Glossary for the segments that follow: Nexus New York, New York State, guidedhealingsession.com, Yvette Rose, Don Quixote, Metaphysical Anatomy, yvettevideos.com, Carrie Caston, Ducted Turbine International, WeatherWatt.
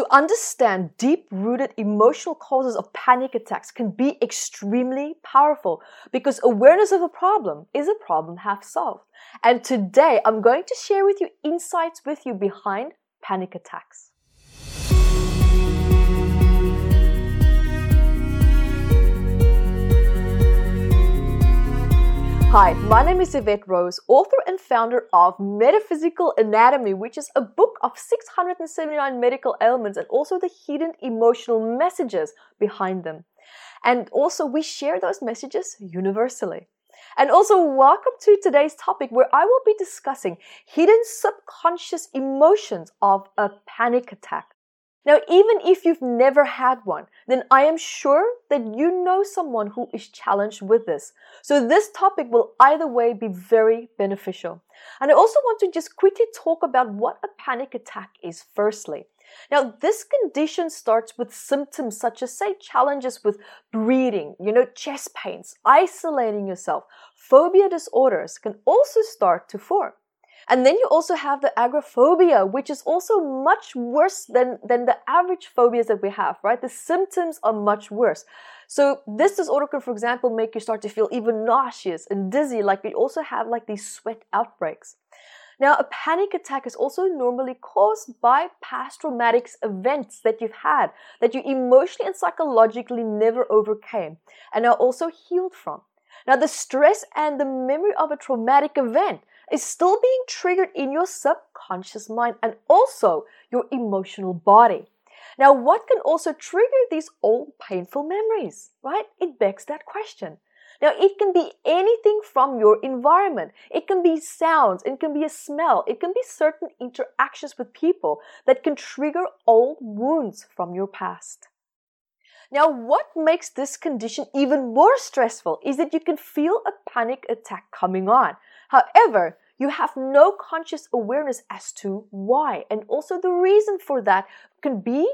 To understand deep-rooted emotional causes of panic attacks can be extremely powerful because awareness of a problem is a problem half solved. And today I'm going to share with you insights with you behind panic attacks. Hi, my name is Yvette Rose, author and founder of Metaphysical Anatomy, which is a book of 679 medical ailments and also the hidden emotional messages behind them. And also we share those messages universally. And also welcome to today's topic where I will be discussing hidden subconscious emotions of a panic attack. Now, even if you've never had one, then I am sure that you know someone who is challenged with this. So this topic will either way be very beneficial. And I also want to just quickly talk about what a panic attack is firstly. Now, this condition starts with symptoms such as, say, challenges with breathing, chest pains, isolating yourself. Phobia disorders can also start to form. And then you also have the agoraphobia, which is also much worse than the average phobias that we have, right? The symptoms are much worse. So this disorder can, for example, make you start to feel even nauseous and dizzy, like you also have these sweat outbreaks. Now, a panic attack is also normally caused by past traumatic events that you've had, that you emotionally and psychologically never overcame and are also healed from. Now, the stress and the memory of a traumatic event is still being triggered in your subconscious mind and also your emotional body. Now, what can also trigger these old painful memories, right? It begs that question. Now, it can be anything from your environment. It can be sounds. It can be a smell. It can be certain interactions with people that can trigger old wounds from your past. Now, what makes this condition even more stressful is that you can feel a panic attack coming on. However, you have no conscious awareness as to why. And also the reason for that can be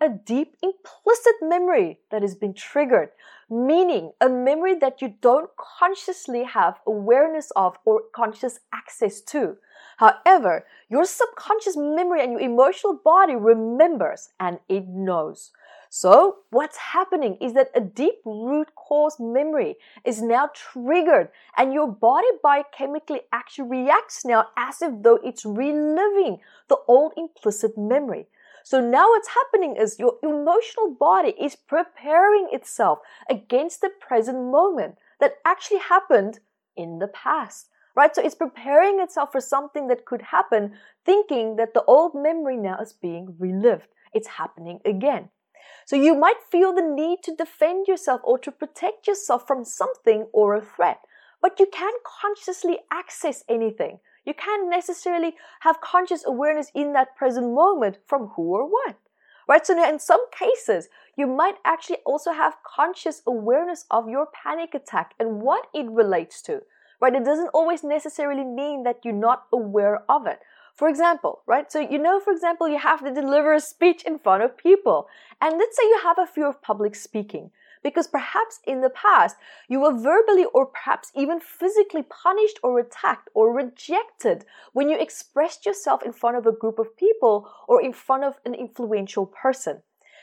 a deep implicit memory that has been triggered, meaning a memory that you don't consciously have awareness of or conscious access to. However, your subconscious memory and your emotional body remembers and it knows. So what's happening is that a deep root cause memory is now triggered and your body biochemically actually reacts now as if though it's reliving the old implicit memory. So now what's happening is your emotional body is preparing itself against the present moment that actually happened in the past, right? So it's preparing itself for something that could happen, thinking that the old memory now is being relived. It's happening again. So you might feel the need to defend yourself or to protect yourself from something or a threat, but you can't consciously access anything. You can't necessarily have conscious awareness in that present moment from who or what, right? So now in some cases, you might actually also have conscious awareness of your panic attack and what it relates to, right? It doesn't always necessarily mean that you're not aware of it. For example, right? So for example, you have to deliver a speech in front of people. And let's say you have a fear of public speaking because perhaps in the past you were verbally or perhaps even physically punished or attacked or rejected when you expressed yourself in front of a group of people or in front of an influential person.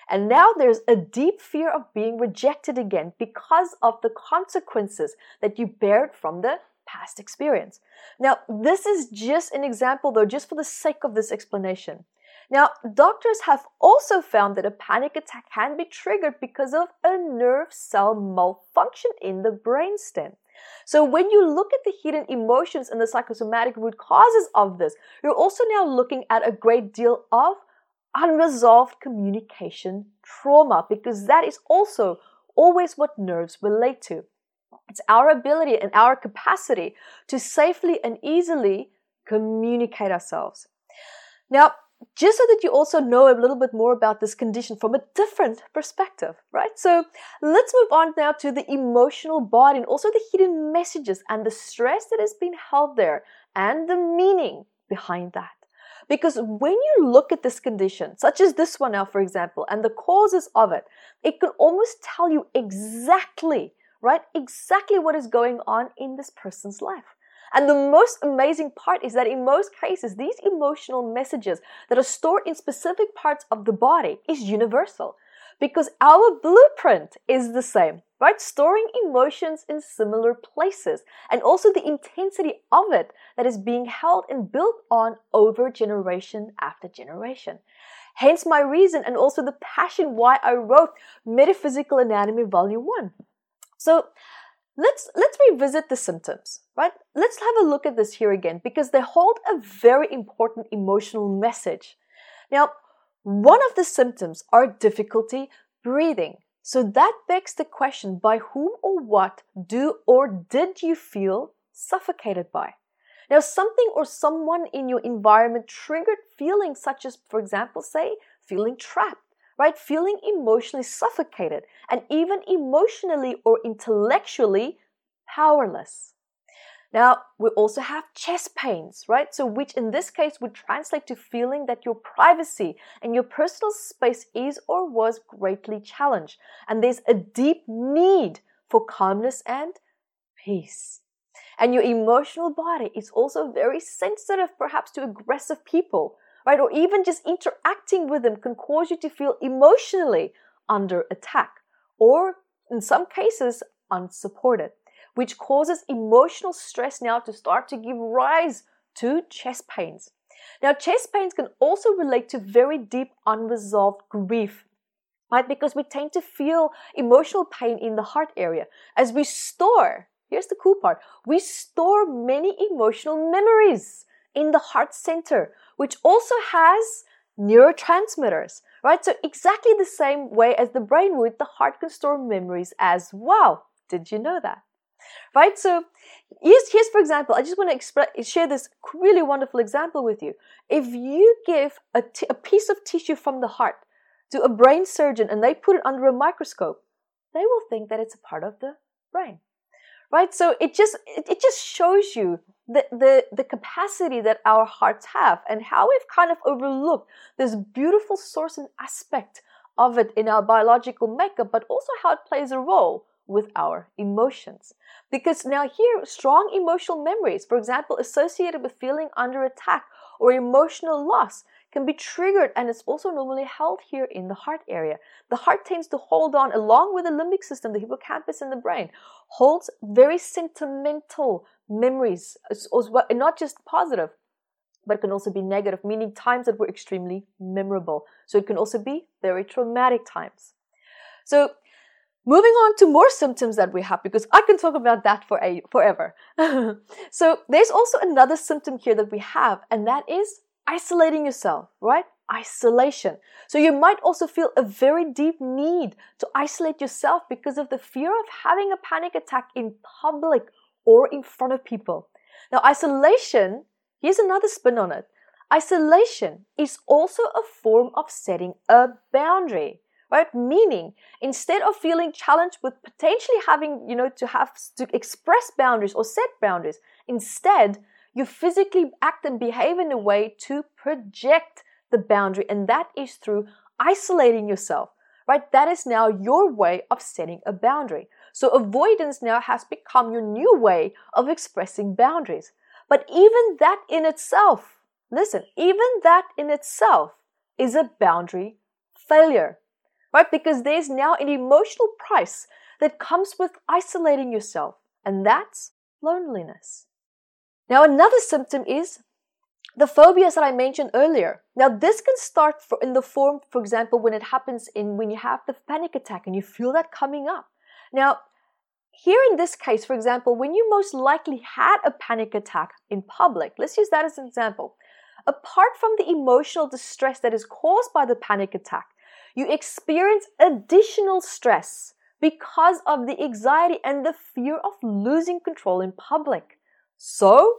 And now there's a deep fear of being rejected again because of the consequences that you bear from the past experience. Now, this is just an example though, just for the sake of this explanation. Now, doctors have also found that a panic attack can be triggered because of a nerve cell malfunction in the brainstem. So when you look at the hidden emotions and the psychosomatic root causes of this, you're also now looking at a great deal of unresolved communication trauma because that is also always what nerves relate to. It's our ability and our capacity to safely and easily communicate ourselves. Now, just so that you also know a little bit more about this condition from a different perspective, right? So let's move on now to the emotional body and also the hidden messages and the stress that has been held there and the meaning behind that. Because when you look at this condition, such as this one now, for example, and the causes of it, it can almost tell you exactly what is going on in this person's life. And the most amazing part is that in most cases, these emotional messages that are stored in specific parts of the body is universal, because our blueprint is the same, right? Storing emotions in similar places, and also the intensity of it that is being held and built on over generation after generation. Hence my reason and also the passion why I wrote Metaphysical Anatomy Volume 1. So let's revisit the symptoms, right? Let's have a look at this here again, because they hold a very important emotional message. Now, one of the symptoms are difficulty breathing. So that begs the question, by whom or what do or did you feel suffocated by? Now, something or someone in your environment triggered feelings such as, for example, say, feeling trapped, right? Feeling emotionally suffocated and even emotionally or intellectually powerless. Now, we also have chest pains, right? So which in this case would translate to feeling that your privacy and your personal space is or was greatly challenged. And there's a deep need for calmness and peace. And your emotional body is also very sensitive, perhaps to aggressive people, right? Or even just interacting with them can cause you to feel emotionally under attack or in some cases unsupported, which causes emotional stress now to start to give rise to chest pains. Now, chest pains can also relate to very deep unresolved grief, right? Because we tend to feel emotional pain in the heart area as we store. Here's the cool part. We store many emotional memories in the heart center, which also has neurotransmitters, right? So exactly the same way as the brain would, the heart can store memories as well. Did you know that? Right? So here's for example, I just want to share this really wonderful example with you. If you give a piece of tissue from the heart to a brain surgeon and they put it under a microscope, they will think that it's a part of the brain. Right? So it just shows you the capacity that our hearts have and how we've kind of overlooked this beautiful source and aspect of it in our biological makeup, but also how it plays a role with our emotions. Because now here, strong emotional memories, for example, associated with feeling under attack or emotional loss, can be triggered, and it's also normally held here in the heart area. The heart tends to hold on, along with the limbic system, the hippocampus in the brain, holds very sentimental memories, as well, and not just positive, but can also be negative, meaning times that were extremely memorable. So it can also be very traumatic times. So moving on to more symptoms that we have, because I can talk about that forever. So there's also another symptom here that we have, and that is isolating yourself, right? Isolation. So you might also feel a very deep need to isolate yourself because of the fear of having a panic attack in public or in front of people. Now, isolation, here's another spin on it. Isolation is also a form of setting a boundary, right? Meaning, instead of feeling challenged with potentially having, to have to express boundaries or set boundaries, instead, you physically act and behave in a way to project the boundary, and that is through isolating yourself, right? That is now your way of setting a boundary. So avoidance now has become your new way of expressing boundaries. But even that in itself, listen, even that in itself is a boundary failure, right? Because there's now an emotional price that comes with isolating yourself, and that's loneliness. Now, another symptom is the phobias that I mentioned earlier. Now, this can start in the form, for example, when it happens when you have the panic attack and you feel that coming up. Now, here in this case, for example, when you most likely had a panic attack in public, let's use that as an example. Apart from the emotional distress that is caused by the panic attack, you experience additional stress because of the anxiety and the fear of losing control in public. So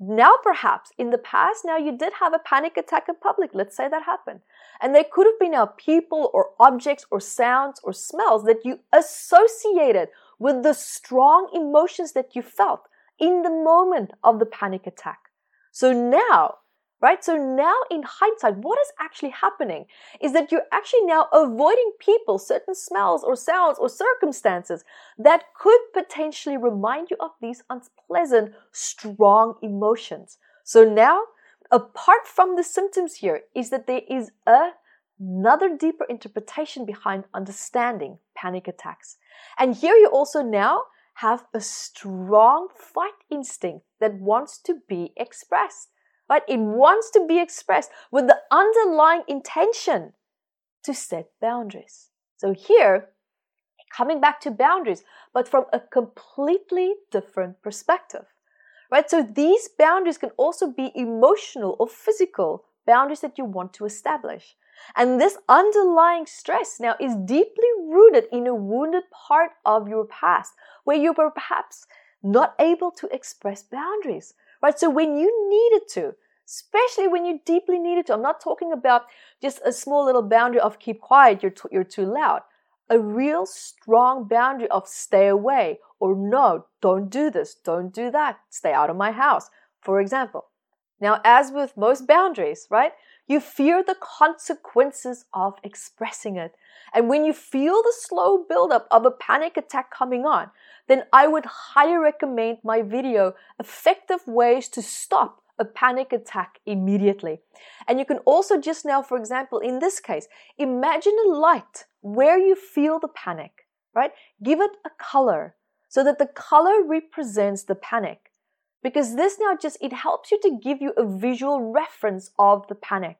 now perhaps in the past, now you did have a panic attack in public. Let's say that happened. And there could have been now people or objects or sounds or smells that you associated with the strong emotions that you felt in the moment of the panic attack. So now right? So now in hindsight, what is actually happening is that you're actually now avoiding people, certain smells or sounds or circumstances that could potentially remind you of these unpleasant, strong emotions. So now, apart from the symptoms here, is that there is another deeper interpretation behind understanding panic attacks. And here you also now have a strong fight instinct that wants to be expressed. Right? It wants to be expressed with the underlying intention to set boundaries. So here, coming back to boundaries, but from a completely different perspective. Right? So these boundaries can also be emotional or physical boundaries that you want to establish. And this underlying stress now is deeply rooted in a wounded part of your past, where you were perhaps not able to express boundaries. Right? So when you needed to, especially when you deeply needed to, I'm not talking about just a small little boundary of keep quiet, you're too loud. A real strong boundary of stay away or no, don't do this, don't do that, stay out of my house, for example. Now, as with most boundaries, right, you fear the consequences of expressing it. And when you feel the slow buildup of a panic attack coming on, then I would highly recommend my video, Effective Ways to Stop a Panic Attack Immediately. And you can also just now, for example, in this case, imagine a light where you feel the panic, right? Give it a color so that the color represents the panic. Because this now it helps you to give you a visual reference of the panic.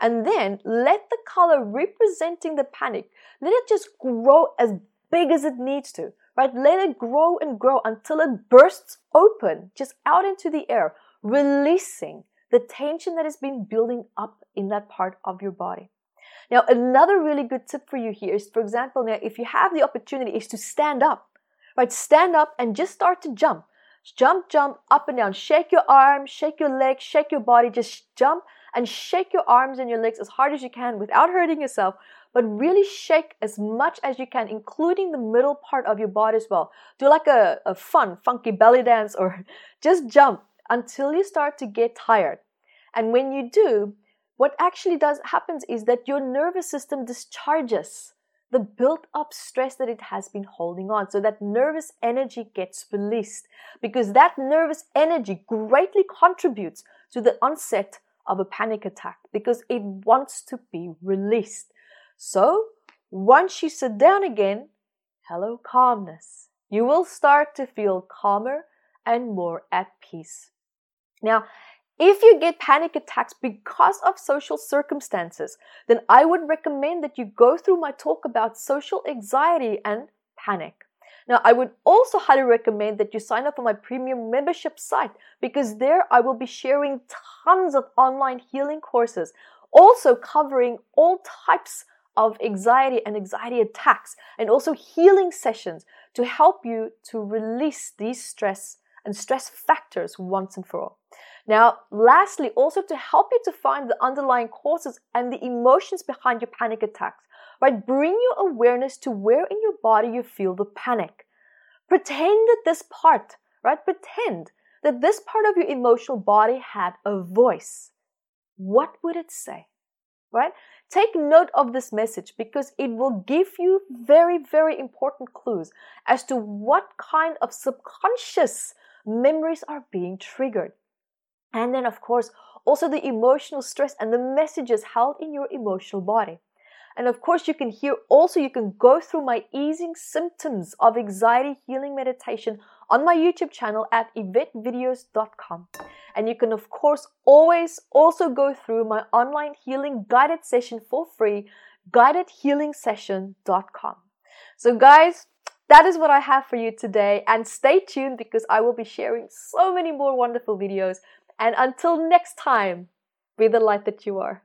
And then let the color representing the panic, let it just grow as big as it needs to, right? Let it grow and grow until it bursts open, just out into the air, releasing the tension that has been building up in that part of your body. Now, another really good tip for you here is, for example, now if you have the opportunity is to stand up, right? Stand up and just start to jump. Jump up and down, shake your arms, shake your legs, shake your body, just jump and shake your arms and your legs as hard as you can without hurting yourself, but really shake as much as you can, including the middle part of your body as well. Do like a fun, funky belly dance or just jump until you start to get tired. And when you do, what actually happens is that your nervous system discharges the built-up stress that it has been holding on. So that nervous energy gets released because that nervous energy greatly contributes to the onset of a panic attack because it wants to be released. So once you sit down again, hello calmness. You will start to feel calmer and more at peace. Now, if you get panic attacks because of social circumstances, then I would recommend that you go through my talk about social anxiety and panic. Now, I would also highly recommend that you sign up for my premium membership site because there I will be sharing tons of online healing courses, also covering all types of anxiety and anxiety attacks, and also healing sessions to help you to release these stress and stress factors once and for all. Now, lastly, also to help you to find the underlying causes and the emotions behind your panic attacks, right? Bring your awareness to where in your body you feel the panic. Pretend that this part, right? Pretend that this part of your emotional body had a voice. What would it say, right? Take note of this message because it will give you very, very important clues as to what kind of subconscious memories are being triggered. And then, of course, also the emotional stress and the messages held in your emotional body. And of course, you can go through my Easing Symptoms of Anxiety Healing Meditation on my YouTube channel at yvettevideos.com. And you can, of course, always also go through my online healing guided session for free, guidedhealingsession.com. So guys, that is what I have for you today. And stay tuned because I will be sharing so many more wonderful videos. And until next time, be the light that you are.